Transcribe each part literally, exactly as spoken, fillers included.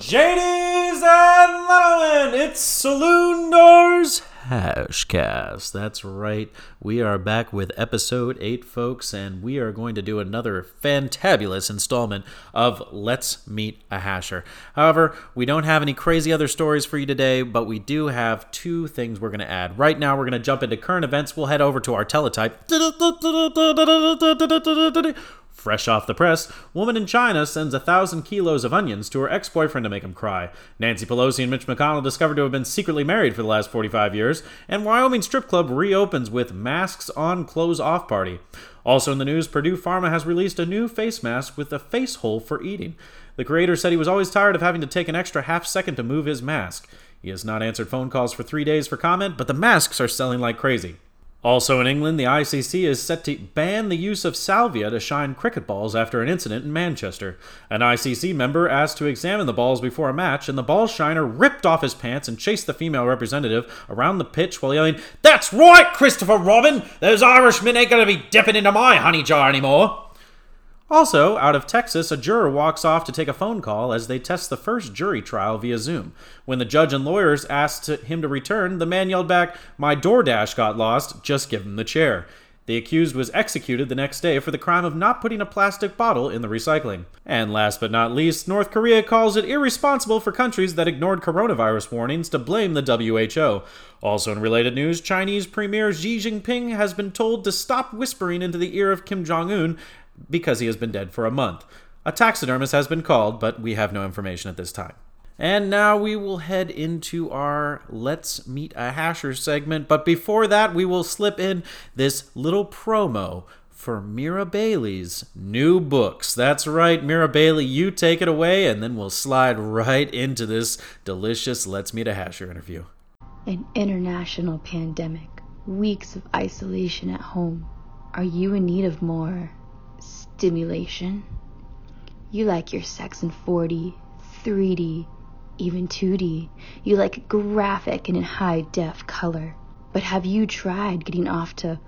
Ladies and gentlemen, it's Saloon Doors Hashcast. That's right. We are back with episode eight, folks, and we are going to do another fantabulous installment of Let's Meet a Hasher. However, we don't have any crazy other stories for you today, but we do have two things we're going to add. Right now, we're going to jump into current events. We'll head over to our teletype. Fresh off the press, woman in China sends one thousand kilos of onions to her ex-boyfriend to make him cry. Nancy Pelosi and Mitch McConnell discovered to have been secretly married for the last forty-five years. And Wyoming strip club reopens with masks on, clothes off party. Also in the news, Purdue Pharma has released a new face mask with a face hole for eating. The creator said he was always tired of having to take an extra half second to move his mask. He has not answered phone calls for three days for comment, but the masks are selling like crazy. Also in England, the I C C is set to ban the use of salvia to shine cricket balls after an incident in Manchester. An I C C member asked to examine the balls before a match, and the ball shiner ripped off his pants and chased the female representative around the pitch while yelling, "That's right, Christopher Robin! Those Irishmen ain't gonna be dipping into my honey jar anymore!" Also, out of Texas, a juror walks off to take a phone call as they test the first jury trial via Zoom. When the judge and lawyers asked him to return, the man yelled back, "My DoorDash got lost, just give him the chair." The accused was executed the next day for the crime of not putting a plastic bottle in the recycling. And last but not least, North Korea calls it irresponsible for countries that ignored coronavirus warnings to blame the W H O. Also in related news, Chinese Premier Xi Jinping has been told to stop whispering into the ear of Kim Jong-un because he has been dead for a month. A taxidermist has been called, but we have no information at this time. And now we will head into our Let's Meet a Hasher segment, but before that, we will slip in this little promo for Mira Bailey's new books. That's right, Mira Bailey, you take it away, and then we'll slide right into this delicious Let's Meet a Hasher interview. An international pandemic, weeks of isolation at home. Are you in need of more stimulation? You like your sex in four D, three D, even two D. You like graphic and in high def color. But have you tried getting off to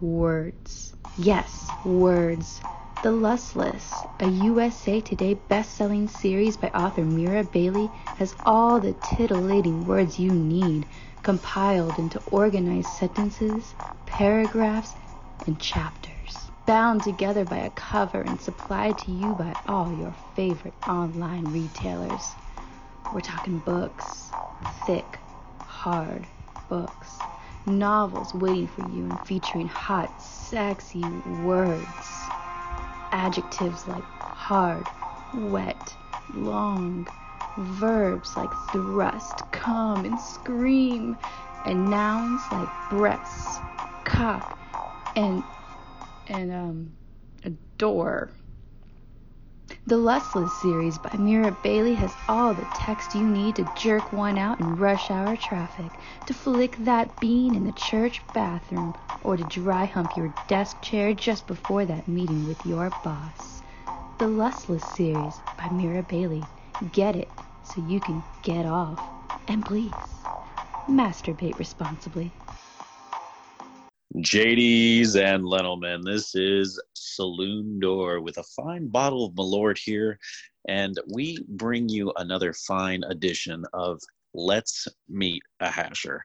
words? Yes, words. The Lustless, a U S A Today best-selling series by author Mira Bailey, has all the titillating words you need, compiled into organized sentences, paragraphs, and chapters. Bound together by a cover and supplied to you by all your favorite online retailers. We're talking books, thick, hard books, novels waiting for you and featuring hot, sexy words. Adjectives like hard, wet, long, verbs like thrust, come, and scream, and nouns like breasts, cock, and and um adore. The Lustless series by Mira Bailey has all the text you need to jerk one out in rush hour traffic, to flick that bean in the church bathroom, or to dry hump your desk chair just before that meeting with your boss. The Lustless series by Mira Bailey. Get it so you can get off. And please, masturbate responsibly. J Ds and gentlemen, this is Saloon Door with a fine bottle of Malort here, and we bring you another fine edition of Let's Meet a Hasher.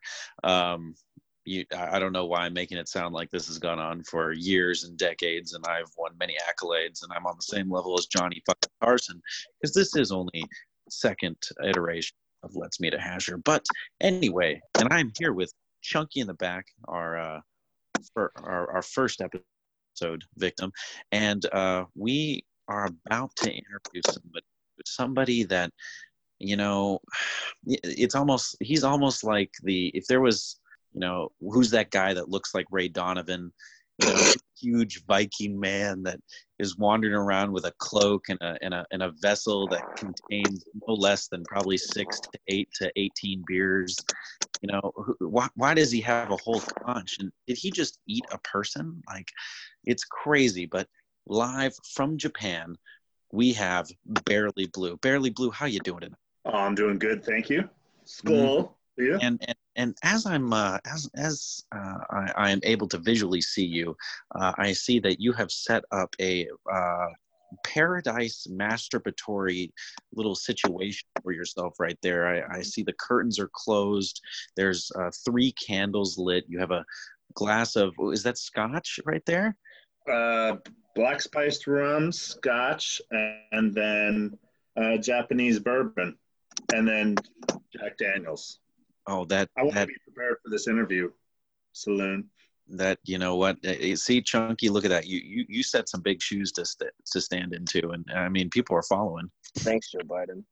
Um, you, I don't know why I'm making it sound like this has gone on for years and decades, and I've won many accolades, and I'm on the same level as Johnny fucking Carson, because this is only second iteration of Let's Meet a Hasher. But anyway, and I'm here with Chunky in the back, our uh, for our, our first episode victim, and uh we are about to interview somebody somebody that, you know, it's almost he's almost like the if there was, you know, who's that guy that looks like Ray Donovan, you know, huge Viking man that is wandering around with a cloak and a and a and a vessel that contains no less than probably six to eight to eighteen beers. You know, why why does he have a whole conch? And did he just eat a person? Like, it's crazy. But live from Japan, we have Barely Blue. Barely Blue, how you doing tonight? Oh, I'm doing good, thank you. School. Mm-hmm. Yeah. And, and and as I'm uh, as as uh, I, I am able to visually see you, uh, I see that you have set up a uh, paradise masturbatory little situation for yourself right there. I, I see the curtains are closed. There's uh, three candles lit. You have a glass of, is that scotch right there? Uh, black spiced rum, scotch, and then uh, Japanese bourbon, and then Jack Daniels. Oh, that I want that, to be prepared for this interview, Saloon. That, you know what, see, Chunky, look at that. You you, you set some big shoes to st- to stand into, and I mean, people are following. Thanks, Joe Biden.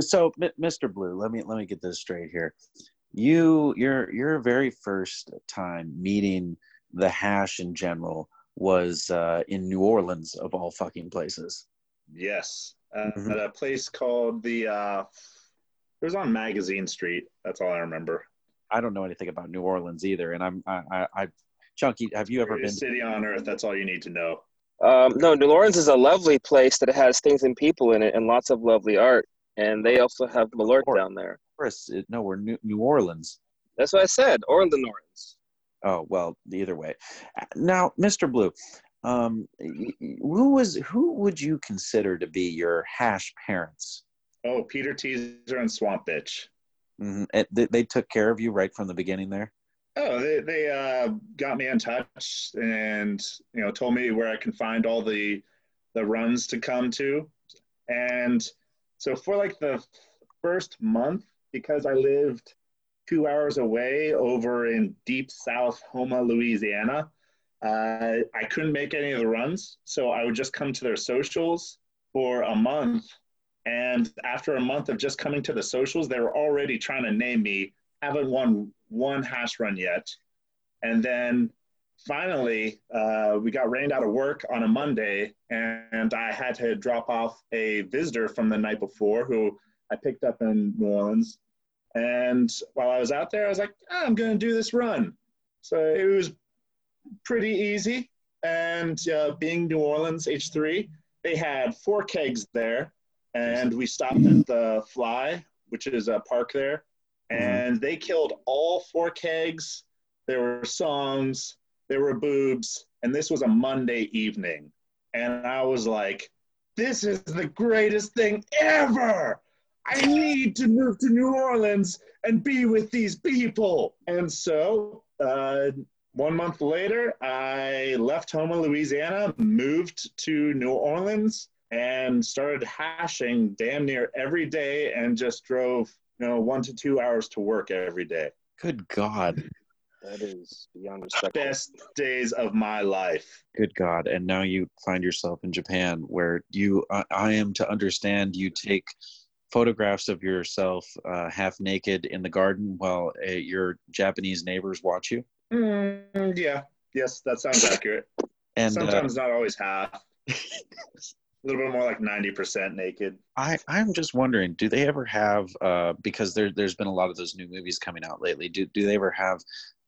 So, Mister Blue, let me let me get this straight here. You your your very first time meeting the hash in general was uh, in New Orleans, of all fucking places. Yes, uh, mm-hmm. at a place called the. Uh, it was on Magazine Street. That's all I remember. I don't know anything about New Orleans either, and I'm I I, I Chunky. Have you ever been? City on earth. That's all you need to know. Um, no, New Orleans is a lovely place that has things and people in it, and lots of lovely art. And they also have Malort down there. No, we're New, New Orleans. That's what I said. Orleans, New Orleans. Oh well, either way. Now, Mister Blue, um, who was who would you consider to be your hash parents? Oh, Peter Teaser and Swamp Bitch. Mm-hmm. And they, they took care of you right from the beginning there? Oh, they they uh, got me in touch and, you know, told me where I can find all the the runs to come to. And so for like the first month, because I lived two hours away over in deep South Houma, Louisiana, uh, I couldn't make any of the runs. So I would just come to their socials for a month. And after a month of just coming to the socials, they were already trying to name me. Haven't won one hash run yet. And then finally, uh, we got rained out of work on a Monday, and I had to drop off a visitor from the night before who I picked up in New Orleans. And while I was out there, I was like, oh, I'm going to do this run. So it was pretty easy. And uh, being New Orleans H three, they had four kegs there. And we stopped at The Fly, which is a park there, and mm-hmm. they killed all four kegs. There were songs, there were boobs, and this was a Monday evening. And I was like, this is the greatest thing ever! I need to move to New Orleans and be with these people! And so, uh, one month later, I left Houma, Louisiana, moved to New Orleans, and started hashing damn near every day and just drove, you know, one to two hours to work every day. Good God. That is beyond respectful. Best days of my life. Good God. And now you find yourself in Japan where you, uh, I am to understand you take photographs of yourself uh, half naked in the garden while uh, your Japanese neighbors watch you? Mm, yeah. Yes, that sounds accurate. And sometimes uh, not always half. A little bit more like ninety percent naked. I, I'm just wondering, do they ever have, uh, because there, there's been a lot of those new movies coming out lately, do do they ever have,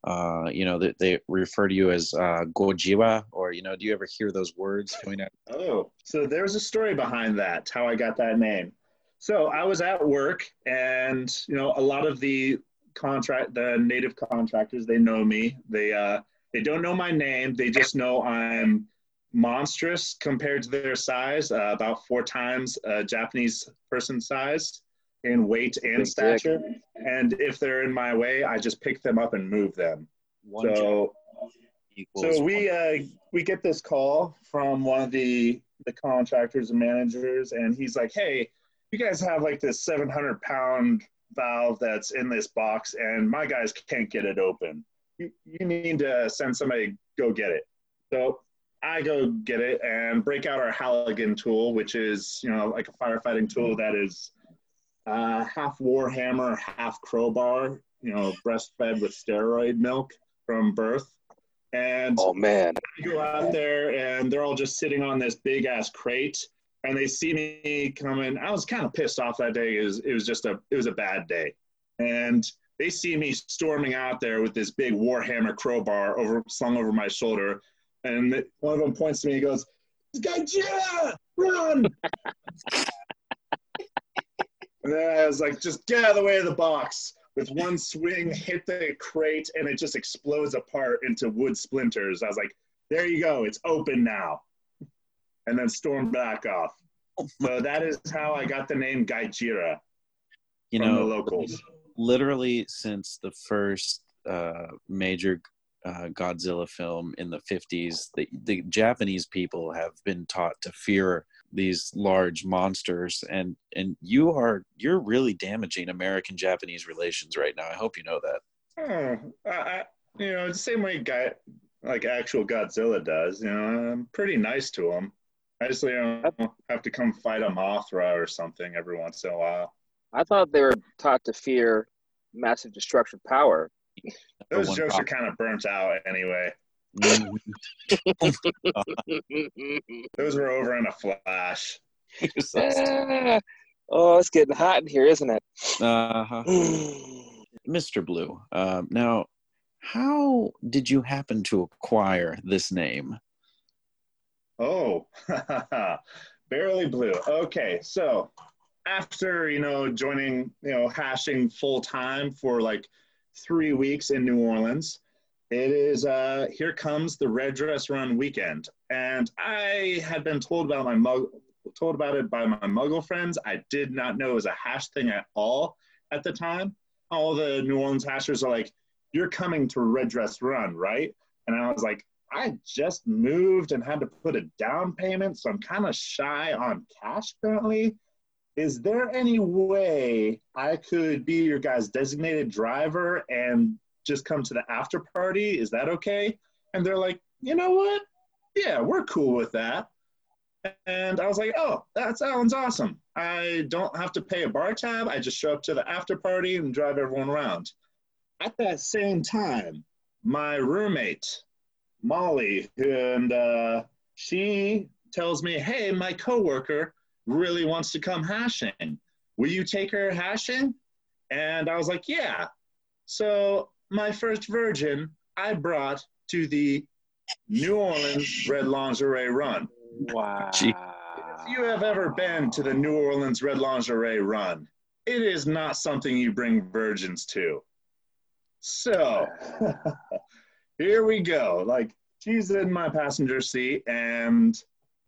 uh, you know, that they, they refer to you as uh, Gojira, or, you know, do you ever hear those words coming out? Oh, so there's a story behind that, how I got that name. So I was at work, and, you know, a lot of the contract, the native contractors, they know me. They, uh, they don't know my name. They just know I'm monstrous compared to their size, uh, about four times a uh, Japanese person's size in weight and stature. And if they're in my way, I just pick them up and move them. One so, so we uh, we get this call from one of the the contractors and managers, and he's like, "Hey, you guys have like this seven hundred pound valve that's in this box, and my guys can't get it open. You you need to send somebody to go get it." So I go get it and break out our Halligan tool, which is, you know, like a firefighting tool that is uh, half warhammer, half crowbar, you know, breastfed with steroid milk from birth. And oh, man. I go out there, and they're all just sitting on this big-ass crate, and they see me coming. I was kind of pissed off that day. It was, it was just a it was a bad day. And they see me storming out there with this big warhammer crowbar over slung over my shoulder. And one of them points to me and goes, "Gaijira, run!" And then I was like, just get out of the way of the box. With one swing, hit the crate, and it just explodes apart into wood splinters. I was like, there you go. It's open now. and then stormed back off. So that is how I got the name Gaijira you from know, the locals. Literally since the first uh, major uh, Godzilla film in the fifties, the, the Japanese people have been taught to fear these large monsters, and and you are you're really damaging American-Japanese relations right now. I hope you know that. Oh, I, you know, the same way guy like actual Godzilla does. You know, I'm pretty nice to him. I just, you know, have to come fight a Mothra or something every once in a while. I thought they were taught to fear massive destructive power. Those jokes are kind of burnt out anyway. Those were over in a flash. ah, oh, it's getting hot in here, isn't it? Uh-huh. Mister Blue, uh, now, how did you happen to acquire this name? Oh, Barely Blue. Okay, so after, you know, joining, you know, hashing full time for like three weeks in New Orleans, it is, uh, here comes the Red Dress Run weekend. And I had been told about my mug, told about it by my Muggle friends. I did not know it was a hash thing at all at the time. All the New Orleans hashers are like, you're coming to Red Dress Run, right? And I was like, I just moved and had to put a down payment, so I'm kind of shy on cash currently. Is there any way I could be your guys' designated driver and just come to the after party? Is that okay? And they're like, you know what? Yeah, we're cool with that. And I was like, oh, that sounds awesome. I don't have to pay a bar tab. I just show up to the after party and drive everyone around. At that same time, my roommate, Molly, and uh, she tells me, hey, my coworker really wants to come hashing. Will you take her hashing? And I was like, yeah. So my first virgin I brought to the New Orleans Red Lingerie Run. Wow. Gee. If you have ever been to the New Orleans Red Lingerie Run, it is not something you bring virgins to. So here we go. Like, she's in my passenger seat, and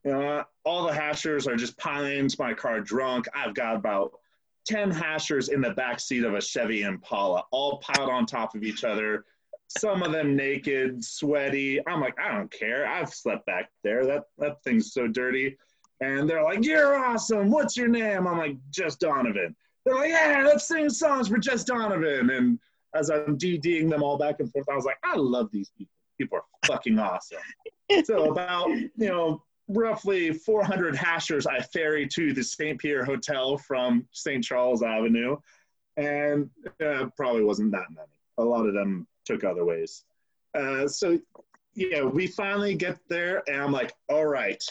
you know, all the hashers are just piling into my car drunk. I've got about ten hashers in the back seat of a Chevy Impala, all piled on top of each other, some of them naked, sweaty. I'm like, I don't care. I've slept back there. That that thing's so dirty. And they're like, you're awesome. What's your name? I'm like, Just Donovan. They're like, yeah, let's sing songs for Just Donovan. And as I'm DDing them all back and forth, I was like, I love these people. People are fucking awesome. So about, you know, roughly four hundred hashers I ferry to the Saint Pierre Hotel from Saint Charles Avenue, and uh, probably wasn't that many. A lot of them took other ways. Uh, so, yeah, we finally get there, and I'm like, all right,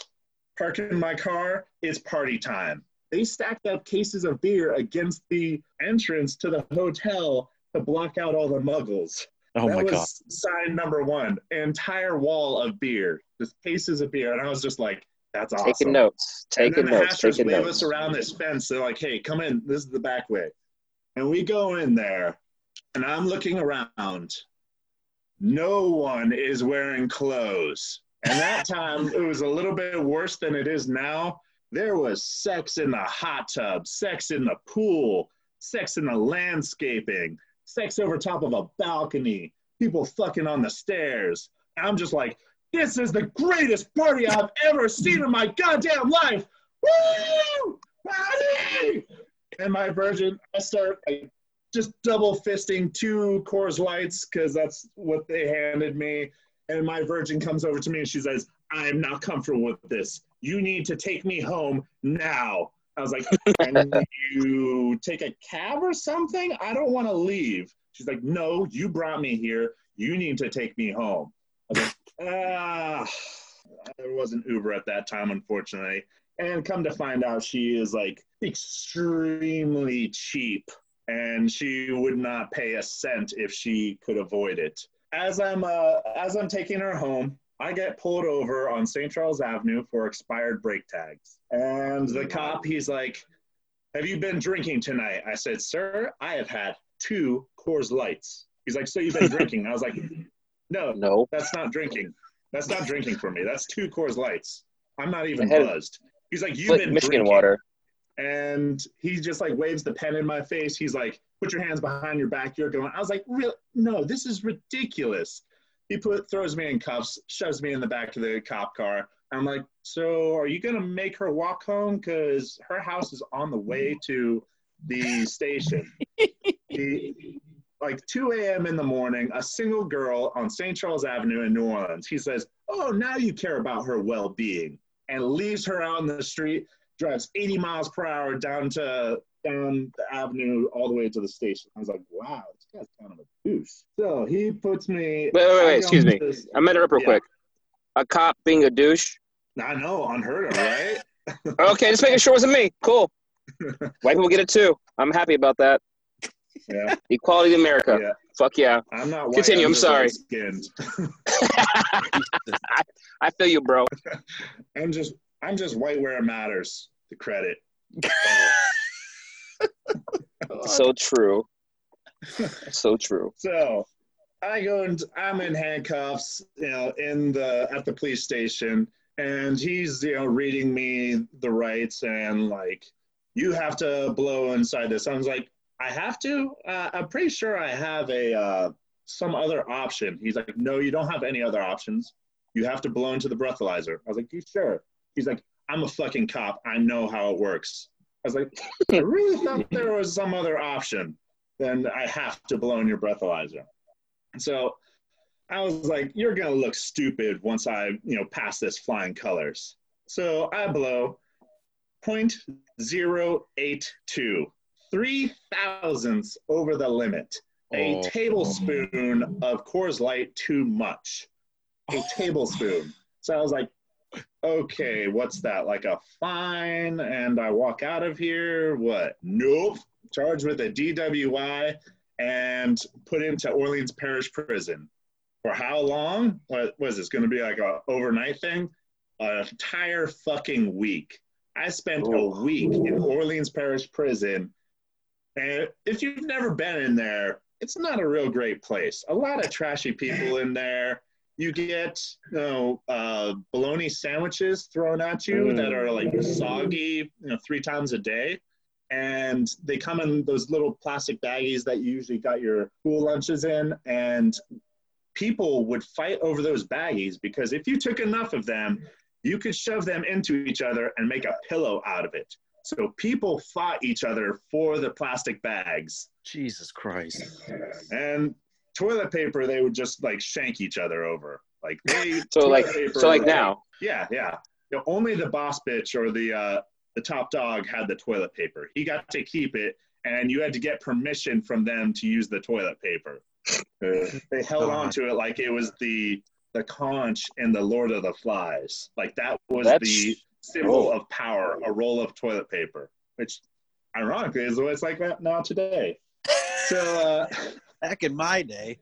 parking my car, it's party time. They stacked up cases of beer against the entrance to the hotel to block out all the muggles. Oh my God. That was sign number one, entire wall of beer, just cases of beer. And I was just like, that's awesome. Taking notes, taking notes. And then the hashers leave us around this fence. They're like, hey, come in. This is the back way. And we go in there, and I'm looking around. No one is wearing clothes. And that time, it was a little bit worse than it is now. There was sex in the hot tub, sex in the pool, sex in the landscaping, sex over top of a balcony, people fucking on the stairs. And I'm just like, this is the greatest party I've ever seen in my goddamn life. Woo! Party! And my virgin, I start like, just double fisting two Coors Lights because that's what they handed me. And my virgin comes over to me and she says, I'm not comfortable with this. You need to take me home now. I was like, can you take a cab or something? I don't want to leave. She's like, no, you brought me here. You need to take me home. I was like, ah. There wasn't Uber at that time, unfortunately. And come to find out, she is like extremely cheap. And she would not pay a cent if she could avoid it. As I'm, uh, as I'm taking her home, I get pulled over on Saint Charles Avenue for expired brake tags. And the cop, he's like, have you been drinking tonight? I said, sir, I have had two Coors Lights. He's like, so you've been drinking? I was like, no, no, that's not drinking. That's not drinking for me. That's two Coors Lights. I'm not even buzzed. He's like, you've been Michigan water. And he just like waves the pen in my face. He's like, put your hands behind your back. You're going. I was like, real? No, this is ridiculous. He put throws me in cuffs, shoves me in the back of the cop car. I'm like, so are you going to make her walk home? Because her house is on the way to the station. He, like two a.m. in the morning, a single girl on Saint Charles Avenue in New Orleans. He says, oh, now you care about her well-being, and leaves her out on the street, drives eighty miles per hour down to down the avenue all the way to the station. I was like, wow, this guy's kind of a douche. So he puts me... Wait, wait, wait, excuse me. This, I'm going to interrupt real yeah. quick. A cop being a douche? I know, unheard of, right? Okay, just making sure it wasn't me. Cool. White people get it too. I'm happy about that. Yeah. Equality in America. Yeah. Fuck yeah. I'm not white. Continue, I'm, I'm sorry. I, I feel you, bro. I'm just I'm just white where it matters. The credit. So true. So true. So I go and I'm in handcuffs, you know, in the at the police station, and he's, you know, reading me the rights and like, you have to blow inside this. I was like, I have to? Uh, I'm pretty sure I have a uh, some other option. He's like, no, you don't have any other options. You have to blow into the breathalyzer. I was like, you sure? He's like, I'm a fucking cop. I know how it works. I was like, I really thought there was some other option than I have to blow in your breathalyzer. So I was like, you're going to look stupid once I, you know, pass this flying colors. So I blow point zero eight two, three thousandths over the limit. A oh. tablespoon of Coors Light too much. A tablespoon. So I was like, okay, what's that? Like a fine? And I walk out of here, what? Nope. Charged with a D W I and put into Orleans Parish Prison. For how long? What was this, going to be like an overnight thing? An entire fucking week. I spent oh. a week in Orleans Parish Prison. And if you've never been in there, it's not a real great place. A lot of trashy people in there. You get, you know, uh, bologna sandwiches thrown at you mm. that are like soggy, you know, three times a day. And they come in those little plastic baggies that you usually got your school lunches in. And people would fight over those baggies because if you took enough of them, you could shove them into each other and make a pillow out of it. So people fought each other for the plastic bags. Jesus Christ. And toilet paper, they would just like shank each other over. Like they so like paper, so like right? now. Yeah, yeah. You know, only the boss bitch or the uh, the top dog had the toilet paper. He got to keep it, and you had to get permission from them to use the toilet paper. Uh, they held oh, on to it like it was the the conch in the Lord of the Flies. Like that was That's, the symbol oh. of power, a roll of toilet paper, which ironically is what it's like now today. So uh, back in my day.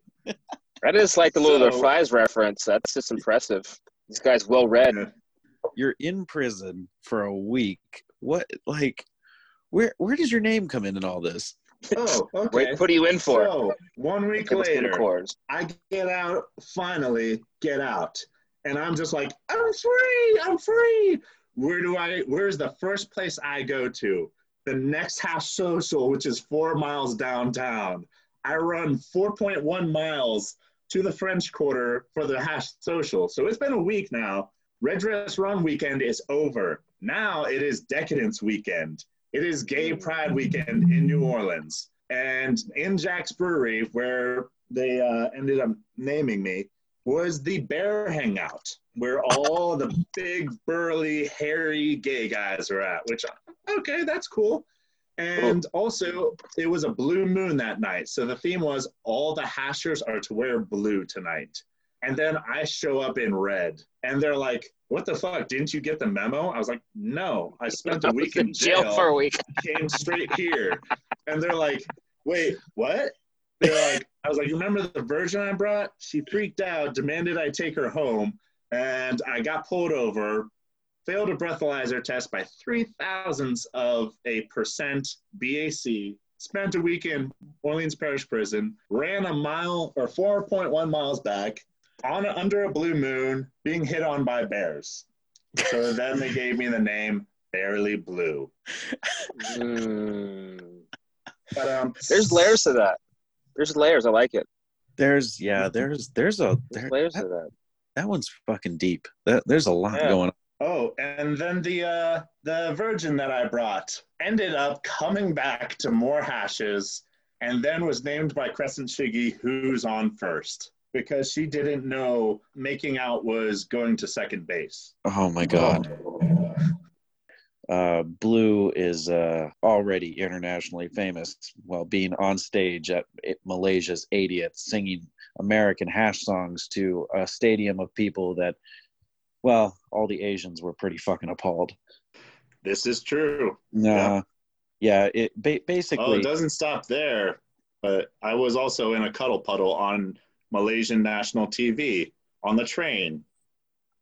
That is like the Lord so, of the Flies reference. That's just impressive. This guy's well read. You're in prison for a week. What like where where does your name come in in all this? Oh, okay. What are you in for? So, one week later, I get out, finally get out. And I'm just like, I'm free, I'm free. Where do I, where's the first place I go to? The next house social, which is four miles downtown. I run four point one miles to the French Quarter for the hash social. So it's been a week now. Red Dress Run weekend is over. Now it is Decadence weekend. It is Gay Pride Weekend in New Orleans. And in Jack's Brewery, where they uh, ended up naming me, was the Bear Hangout, where all the big, burly, hairy gay guys are at, which, okay, that's cool. And also, it was a blue moon that night. So the theme was, all the hashers are to wear blue tonight. And then I show up in red. And they're like, what the fuck? Didn't you get the memo? I was like, no, I spent a week in jail, jail for a week. Came straight here. And they're like, wait, what? They're like, I was like, you remember the virgin I brought? She freaked out, demanded I take her home. And I got pulled over, failed a breathalyzer test by three thousandths of a percent B A C, spent a week in Orleans Parish Prison, ran a mile or four point one miles back, on under a blue moon, being hit on by bears. So then they gave me the name Barely Blue. Mm. But um, there's layers to that. There's layers. I like it. There's yeah. There's there's a there's there, layers that, to that. That one's fucking deep. That, there's a lot yeah. going on. Oh, and then the uh, the virgin that I brought ended up coming back to more hashes, and then was named by Crescent Shiggy who's on first, because she didn't know making out was going to second base. Oh my God. Oh. Uh, Blue is uh, already internationally famous while being on stage at Malaysia's eightieth, singing American hash songs to a stadium of people that, well, all the Asians were pretty fucking appalled. This is true. No. Uh, yeah. yeah, it ba- basically... Oh, it doesn't stop there, but I was also in a cuddle puddle on Malaysian national T V on the train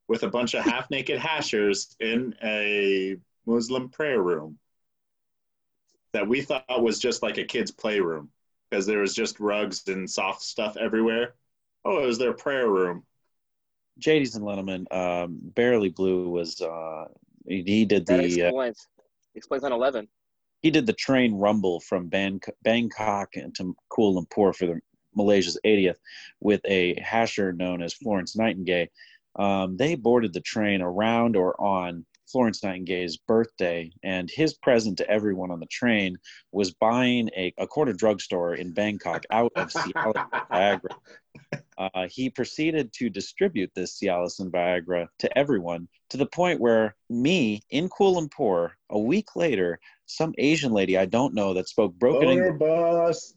with a bunch of half-naked hashers in a Muslim prayer room that we thought was just like a kid's playroom because there was just rugs and soft stuff everywhere. Oh, it was their prayer room. J D's and Lenneman, um, Barely Blue was, uh, he did the... That explains. Uh, explains on eleven. He did the train rumble from Ban- Bangkok to Kuala Lumpur for the Malaysia's eightieth with a hasher known as Florence Nightingale. Um, they boarded the train around or on Florence Nightingale's birthday, and his present to everyone on the train was buying a, a corner drugstore in Bangkok out of Cialis and Viagra. Uh, he proceeded to distribute this Cialis and Viagra to everyone, to the point where me, in Kuala Lumpur, a week later, some Asian lady I don't know that spoke broken oh, English... Boss.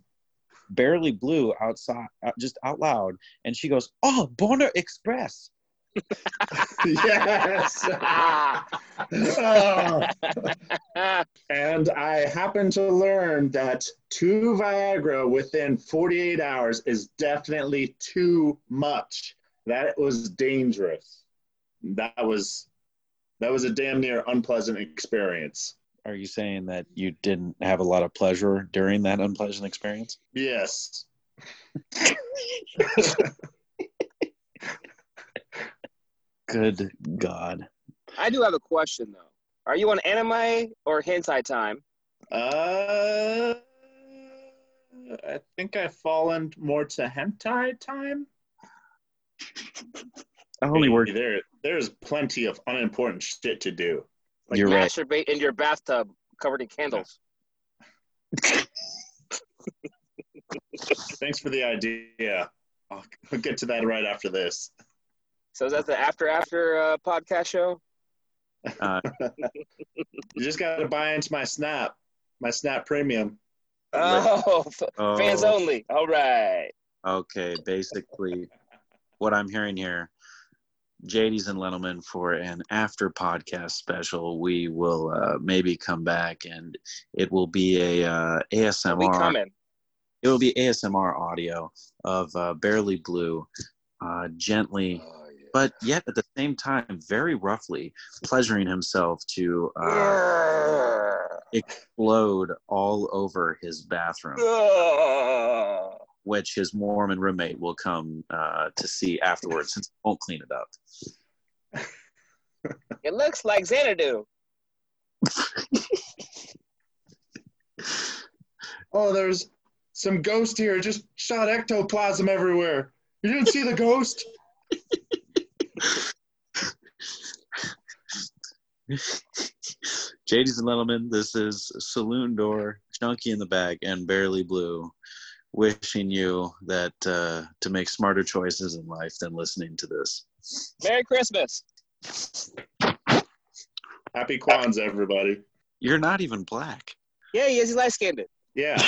Barely Blew outside, just out loud, and she goes, "Oh, Boner Express!" Yes. Oh. And I happened to learn that two Viagra within forty-eight hours is definitely too much. That was dangerous. That was that was a damn near unpleasant experience. Are you saying that you didn't have a lot of pleasure during that unpleasant experience? Yes. Good God. I do have a question, though. Are you on anime or hentai time? Uh, I think I've fallen more to hentai time. I only work. There, there's plenty of unimportant shit to do. Like you're right. Masturbate in your bathtub covered in candles. Thanks for the idea. I'll, I'll get to that right after this. So is that the after after uh, podcast show? Uh, you just got to buy into my Snap, my Snap Premium. Oh, oh. Fans only. All right. Okay, basically what I'm hearing here, J D's and Lenneman for an after podcast special. We will uh, maybe come back, and it will be a uh, A S M R. We coming. It will be A S M R audio of uh, Barely Blue, uh, gently, oh, yeah. but yet at the same time, very roughly pleasuring himself to uh, explode all over his bathroom. Which his Mormon roommate will come uh, to see afterwards since he won't clean it up. It looks like Xanadu. Oh, there's some ghost here. Just shot ectoplasm everywhere. You didn't see the ghost? Ladies and gentlemen, this is Saloon Door, Chunky in the Back, and Barely Blue, wishing you that uh, to make smarter choices in life than listening to this. Merry Christmas. Happy Kwanzaa, everybody. You're not even black. Yeah, he is. He's light-skinned. Yeah.